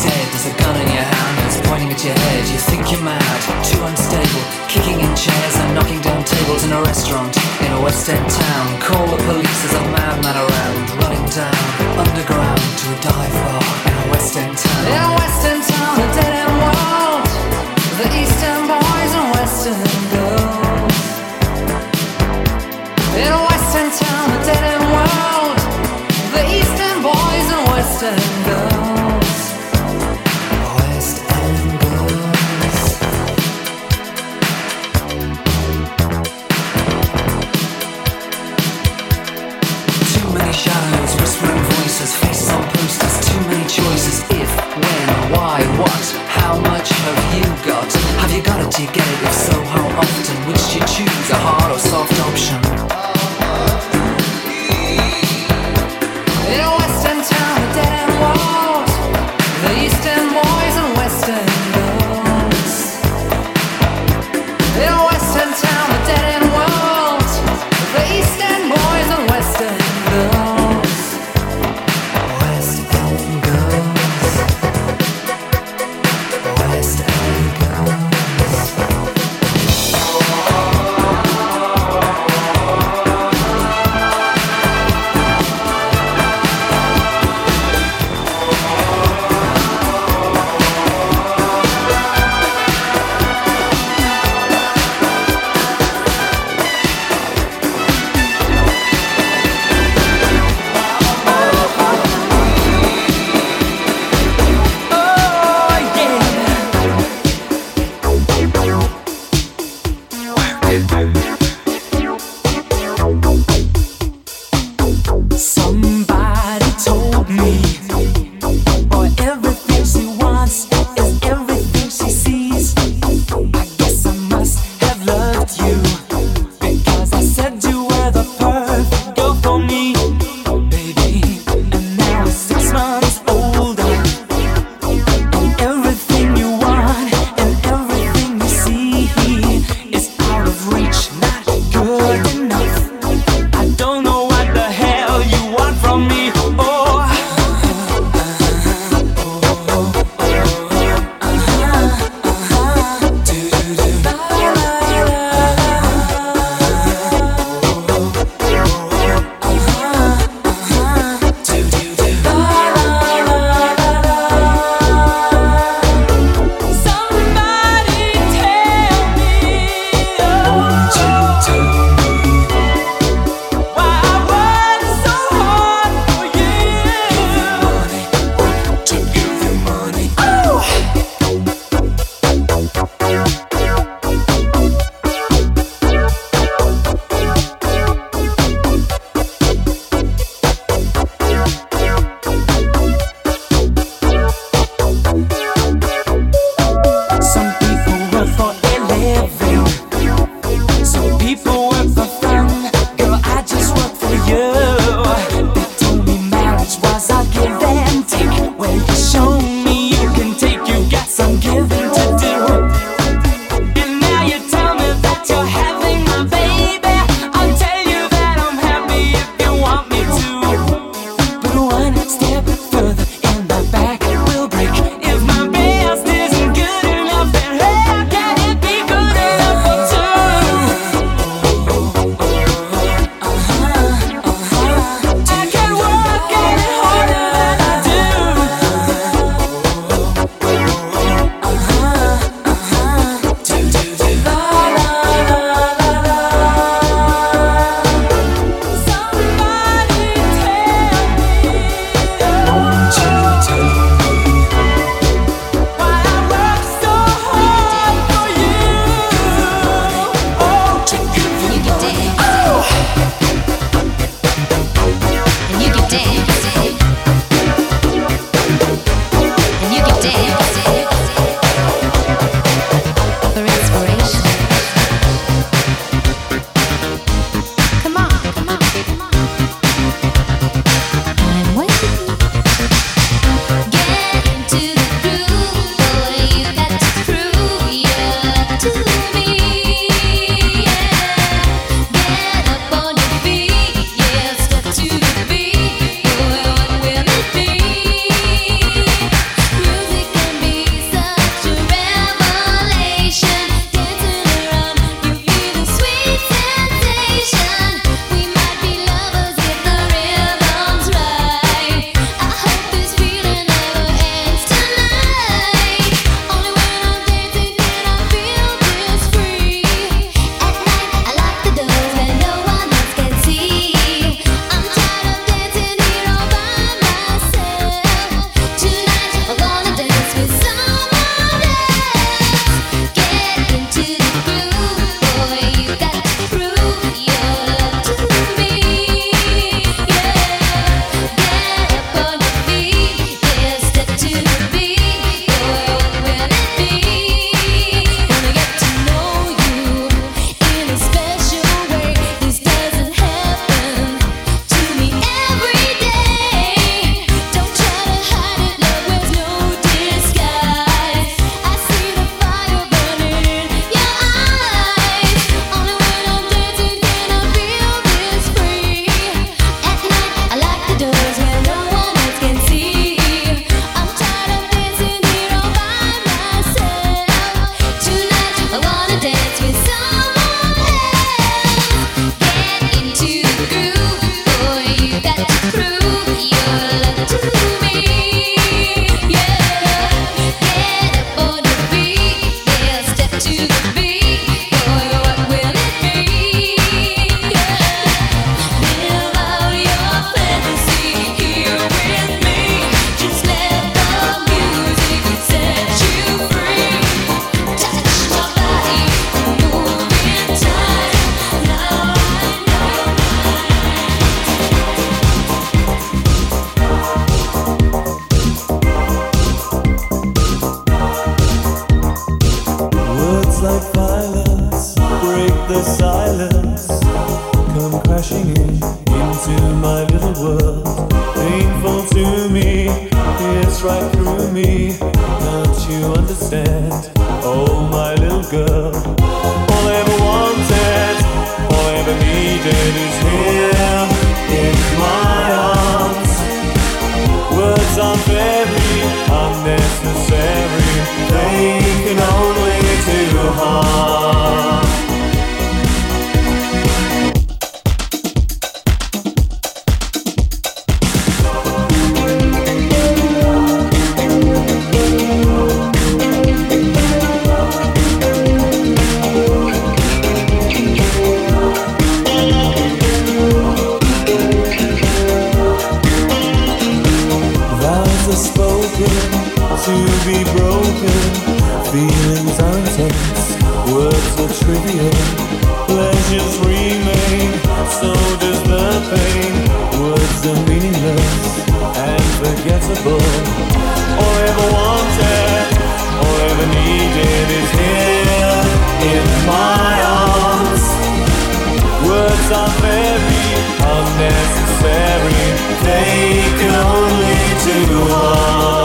dead. There's a gun in your hand that's pointing at your head. You think you're mad, too unstable, kicking in chairs and knocking down tables in a restaurant in a West End town. Call the police, there's a madman around, running down underground to a dive bar in a West End town. In a West End town, a dead end world. The Eastern boys and Western girls. In a West End town, a dead end world. The Eastern boys and Western girls. Faces on posters, too many choices. If, when, why, what, how much have you got? Have you got it? Do you get it? If so, how often? Which do you choose, a hard or soft option? In a Western town, a dead end world, the Eastern boys and Western girls. In a Western town, a dead end world, the Eastern boys and Western girls. me, can't you understand? Oh my little girl, all I ever wanted, all I ever needed is here in my arms. Words are very unnecessary, they can only do harm. To be broken, feelings intense, words are trivial, pleasures remain, so does the pain. Words are meaningless and forgettable. All I ever wanted, all I ever needed is here in my arms. Words are very unnecessary, they can only do harm.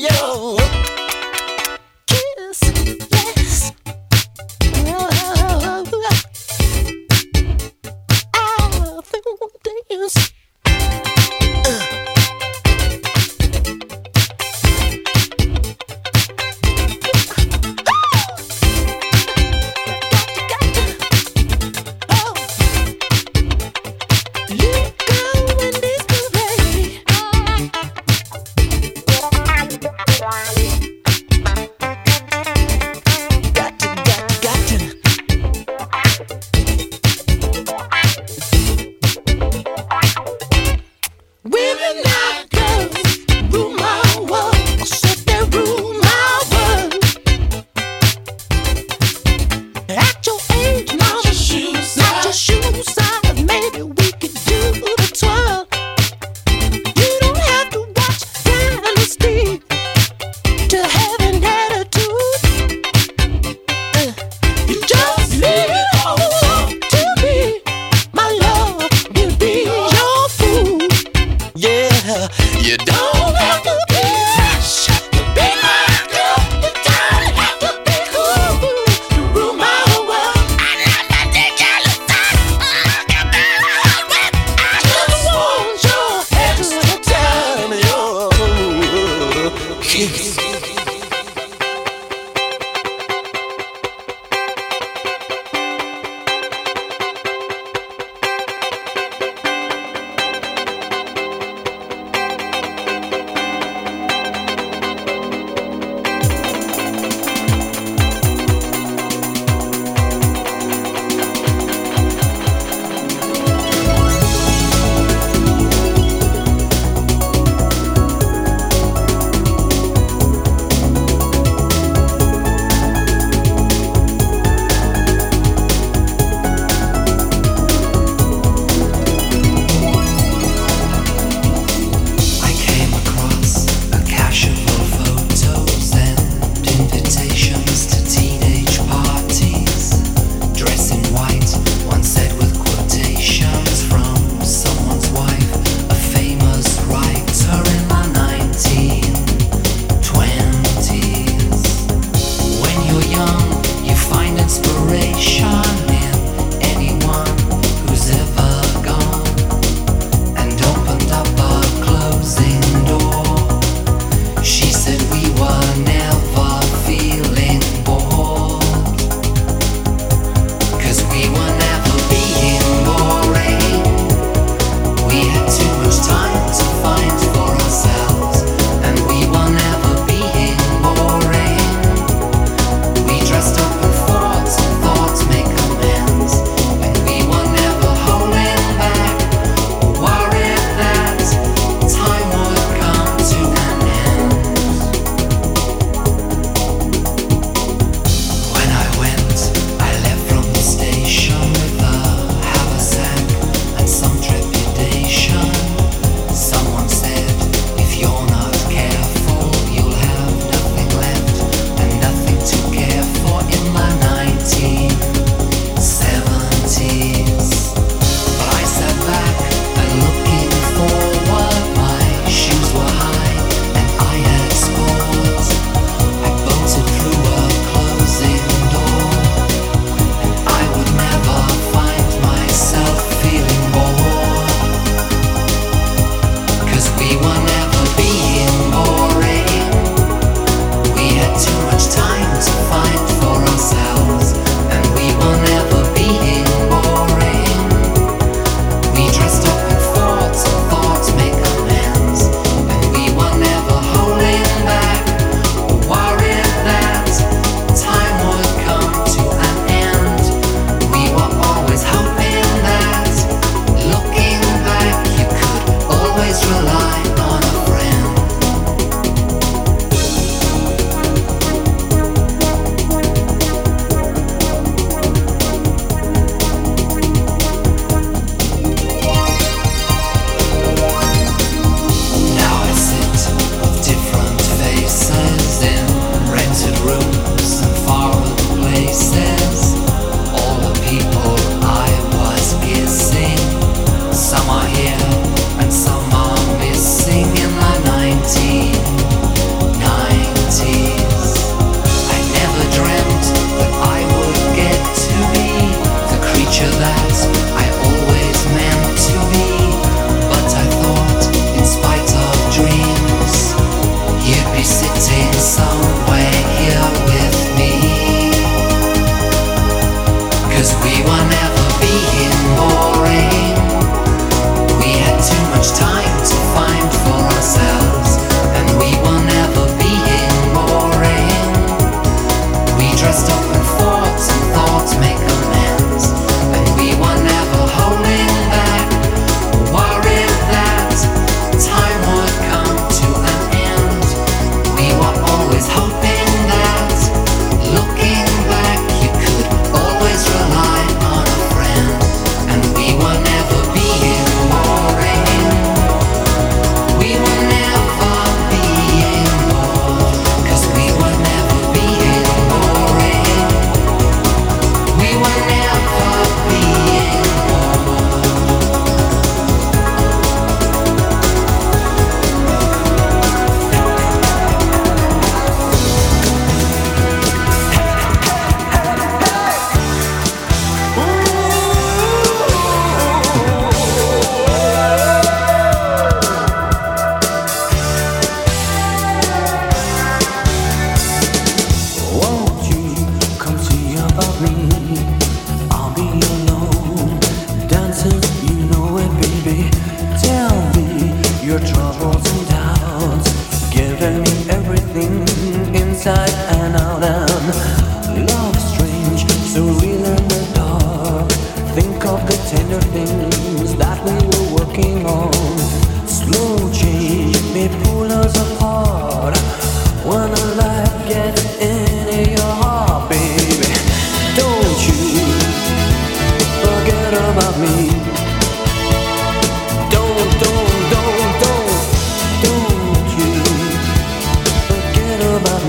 Yo! You don't have to be fresh to be my girl. You don't have to be cool to rule my world. I love that ridiculous time. I got that all right. I just want your extra time, your kiss. given me everything inside and out, and love strange, so real in the dark. Think of the tender things that we were working on. Slow change may pull us apart. When a light gets into your heart, baby, don't you forget about me. Don't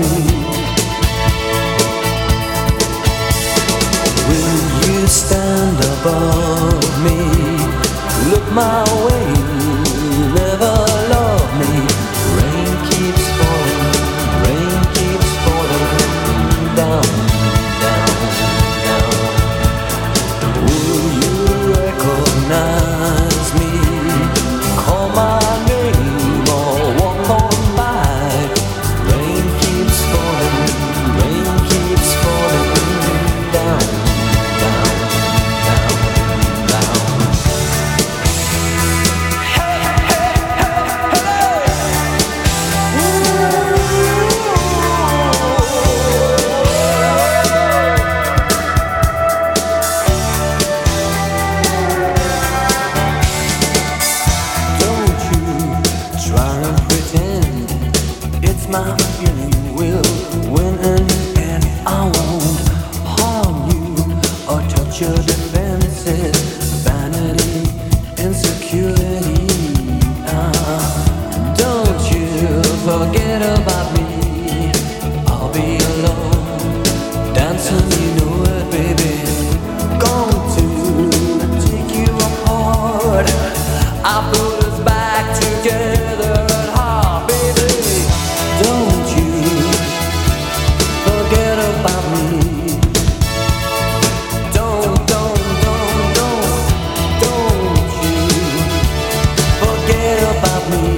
you forget about me. Will you stand above me? Look my way, never love me. Rain keeps falling, rain keeps falling down, down, down. Will you recognize me? Call my name or walk on by. Rain keeps falling, rain keeps falling down, down, down, down. Hey, hey, hey, hey. Don't you try and pretend it's my feeling will win in the end. I won't harm you or touch your defenses. Vanity, insecurity. Don't you forget about me. I'll be alone, dancing, you know it, baby. Going to take you apart. I'll put us back together at heart, baby. Don't you forget about me. Don't you forget about me.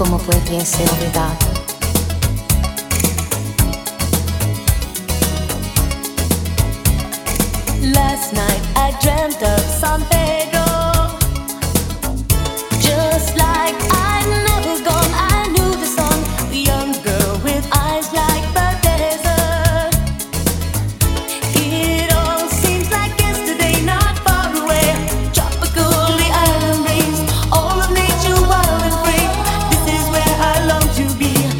como pudiese olvidar. Last night I dreamt of San Pedro, just like I'd never gone. I knew the song, the young girl with eyes like the desert. It all seems like yesterday, not far away. Tropically island rains, all of nature wild and free. This is where I long to be.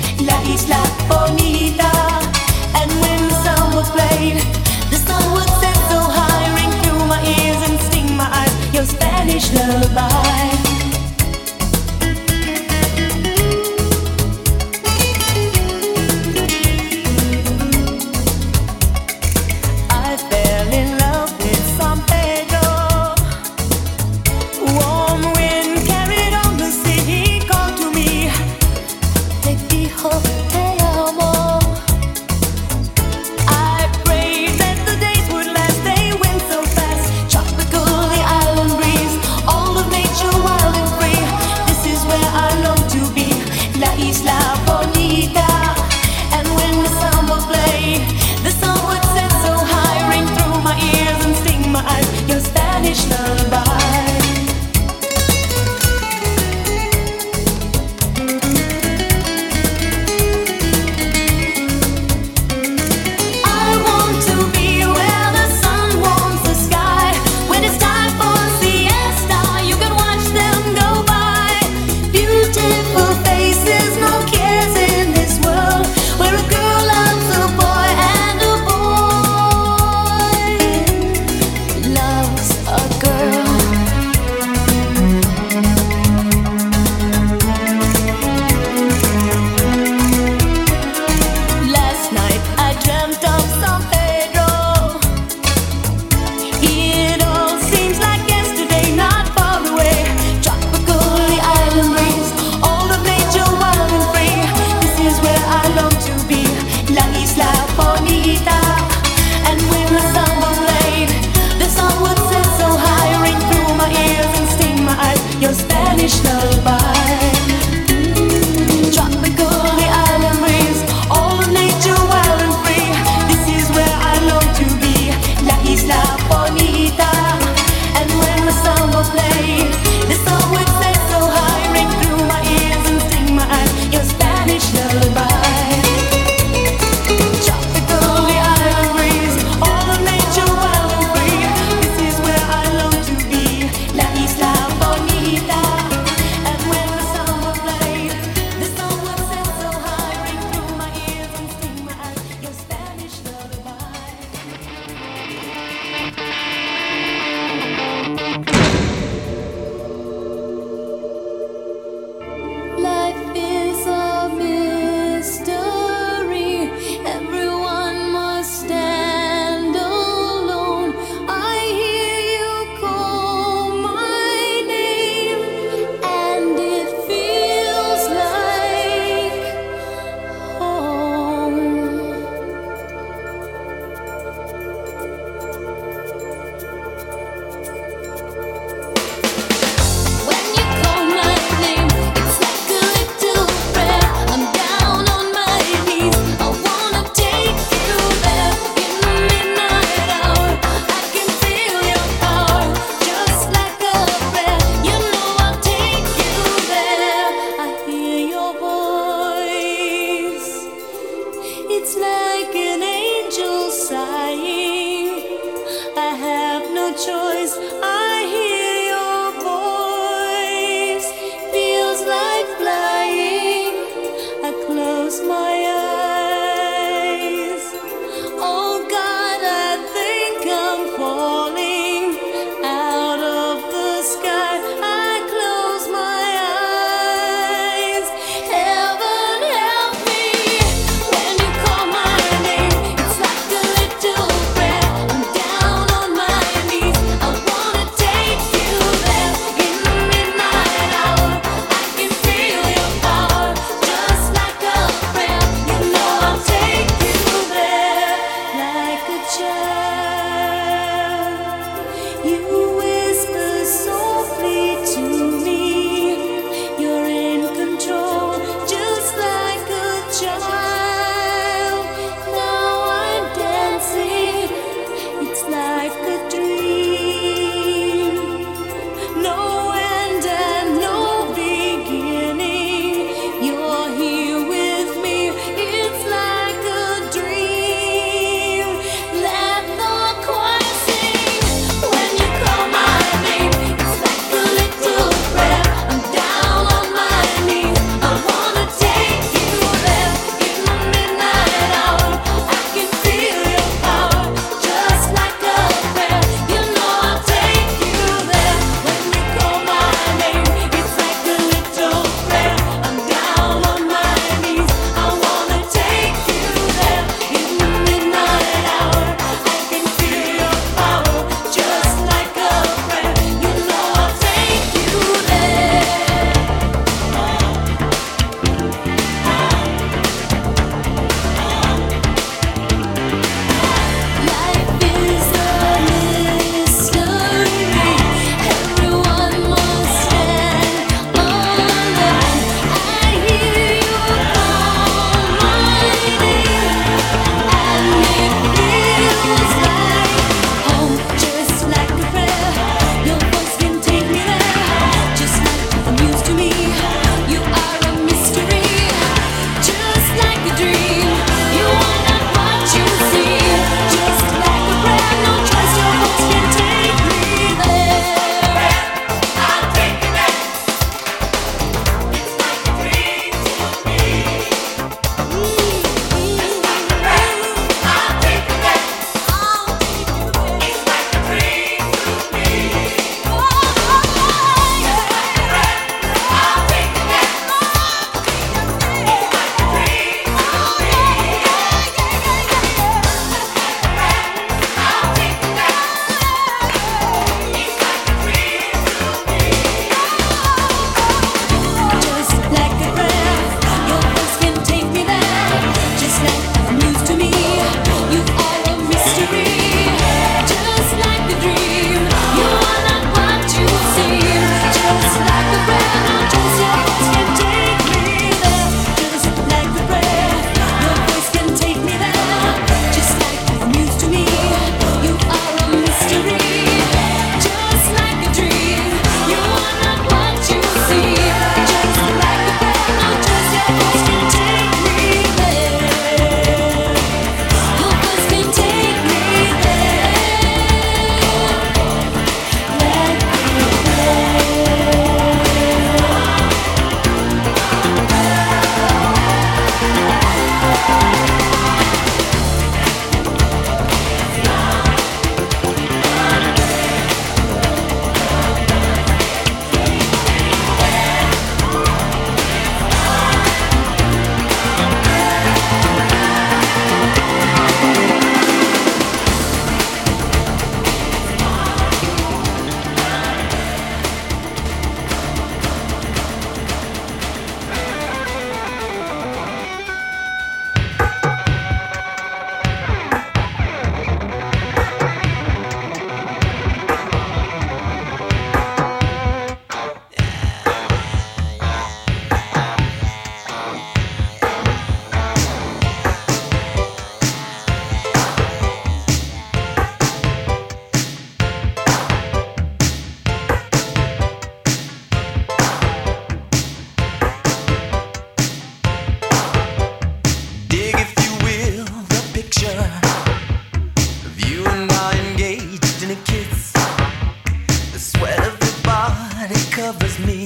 body covers me.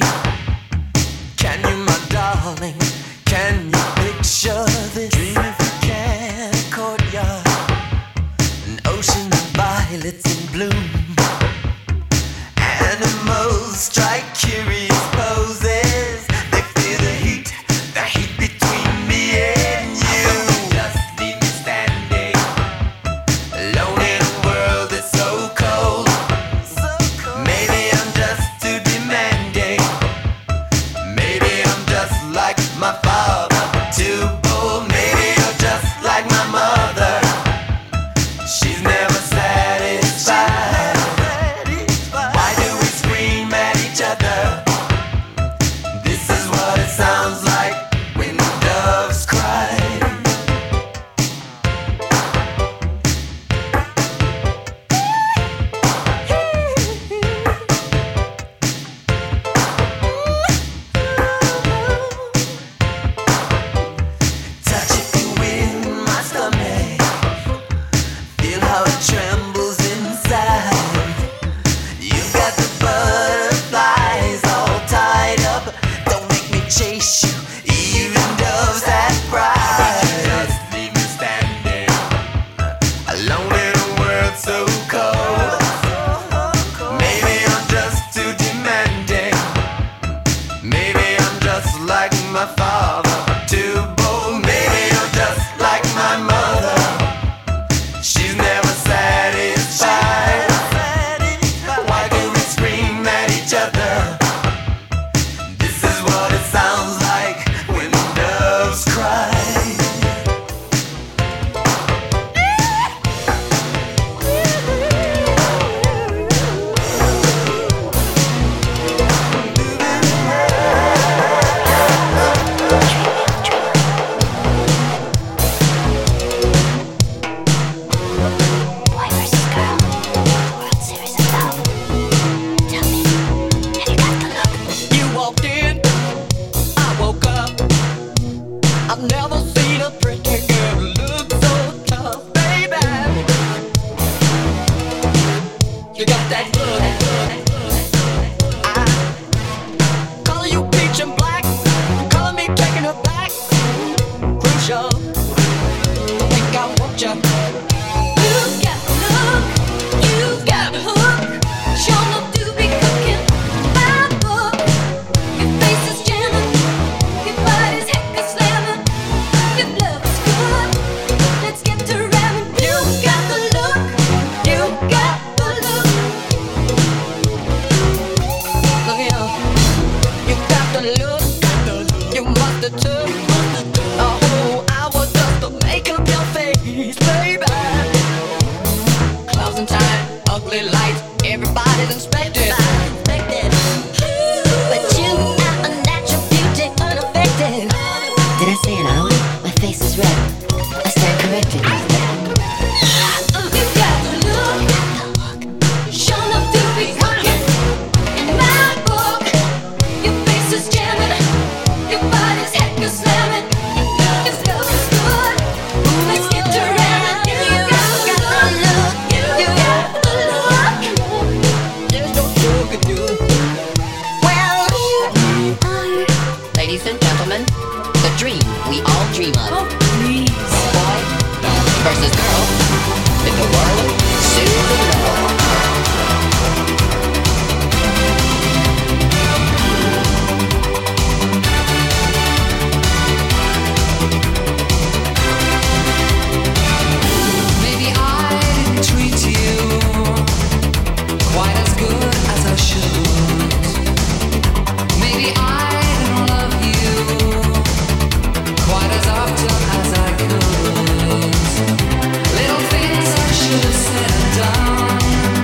Can you, my darling? Can you picture this? Dream if you can, a courtyard, an ocean of violets in bloom. Animals strike curious poses. They feel the heat between me and you. Just leave me standing alone in a world that's so cold. Maybe I'm just too demanding. Maybe I'm just like my father, too bold. Maybe you're just like my mother. She's never satisfied. Chase you, even doves that pride. But you just leave me standing alone in a world so cold. Maybe I'm just too demanding. Maybe I'm just like my father, too bold. Maybe I'm just like my mother. She's never satisfied. Why do we scream at each other? Never seen a pretty girl look so tough, baby. You got that look. I color you peach and black. Color me taking her back. Crucial. Think I want you. You got a hook. Sure enough to be cooking my book. Your face is jamming. Your body's heck is. Oh, I was just the makeup of your face, baby. Clouds in time, ugly lights, everybody's inspected. But you are a natural beauty, unaffected. Did I say an hour? My face is red. I stand corrected. You got the look, show enough to be cooking in my book. Your face is jamming, your body's heck is slamming. Ladies and gentlemen, the dream we all dream of. Oh, please. Boy versus girl in the world of Susan Love. Maybe I didn't treat you quite as good as I should. Maybe I quite as often as I could. Little things I should have said and done.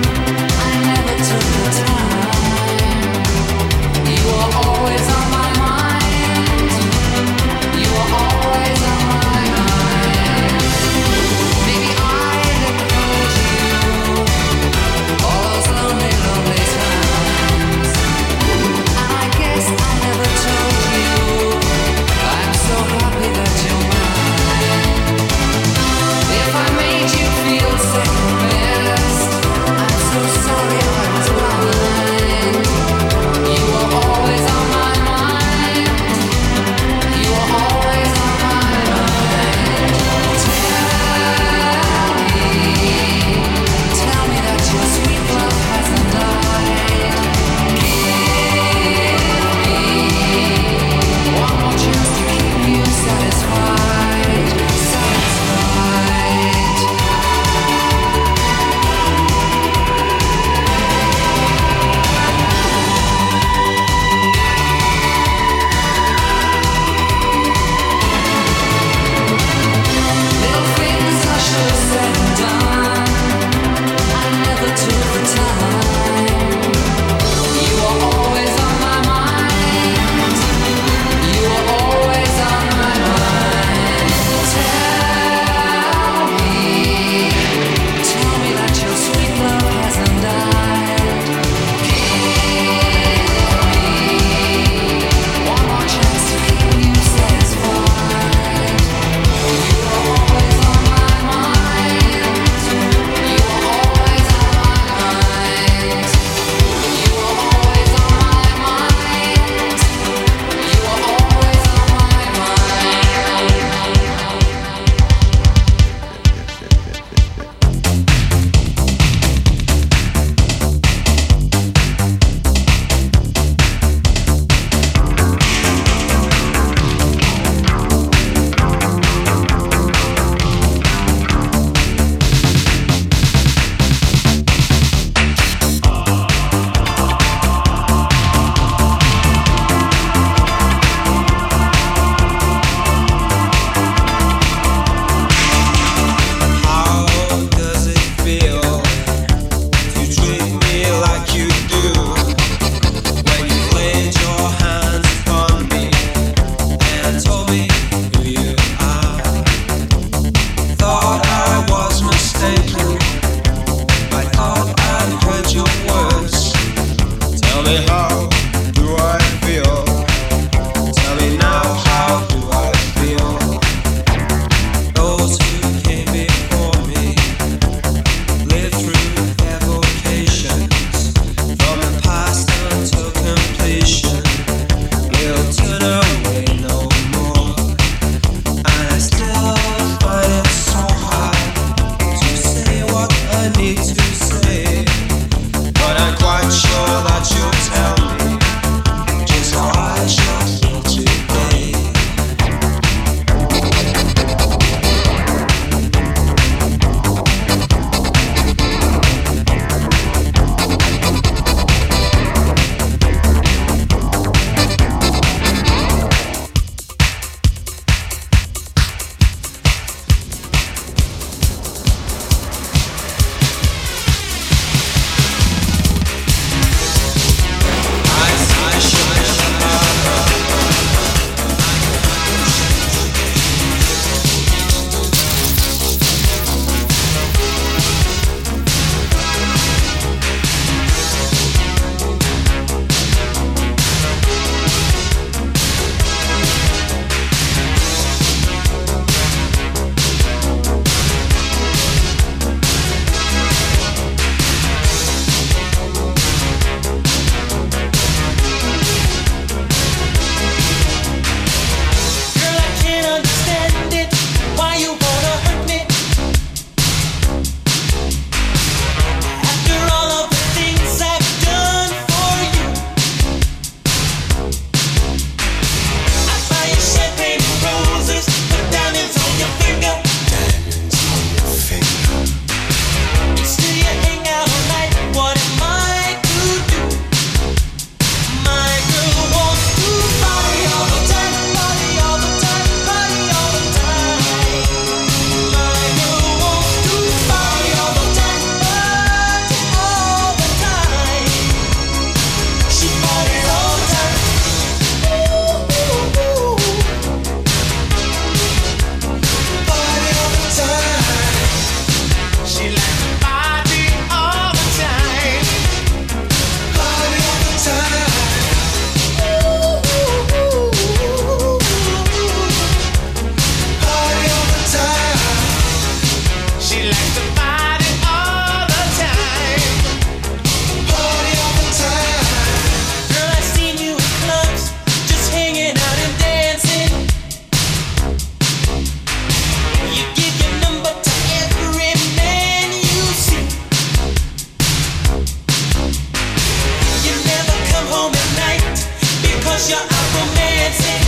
'cause you're out romancing.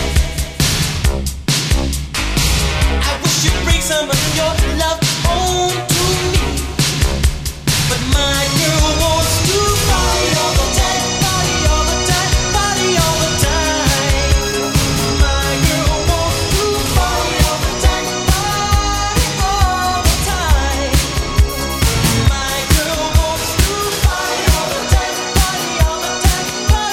I wish you'd bring some of your love home to me, but my girl wants to party all the time, party all the time, party all the time. My girl wants to party all the time, party all the time. My girl wants to party all the time, party all the time, party all the time. My girl wants to party all the time, party all the time.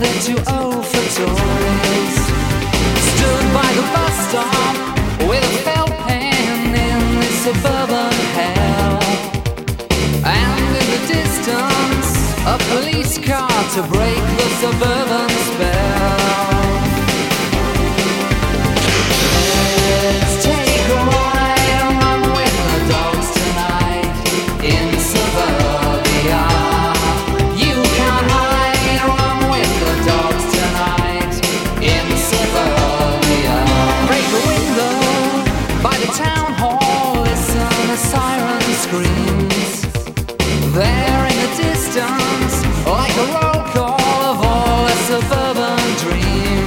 they're too old for toys. Stood by the bus stop with a felt pen in this suburban hell. And in the distance, a police car to break the suburban spell. Let's take a ride along with the dogs tonight in suburbia. You can hide along with the dogs tonight in suburbia. Break the window by the town hall, listen to siren screams. There in the distance, like a roll call of all the suburban dreams.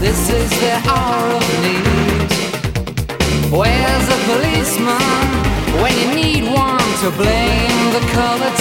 This is the hour of need. Where's the policeman when you need one to blame the colored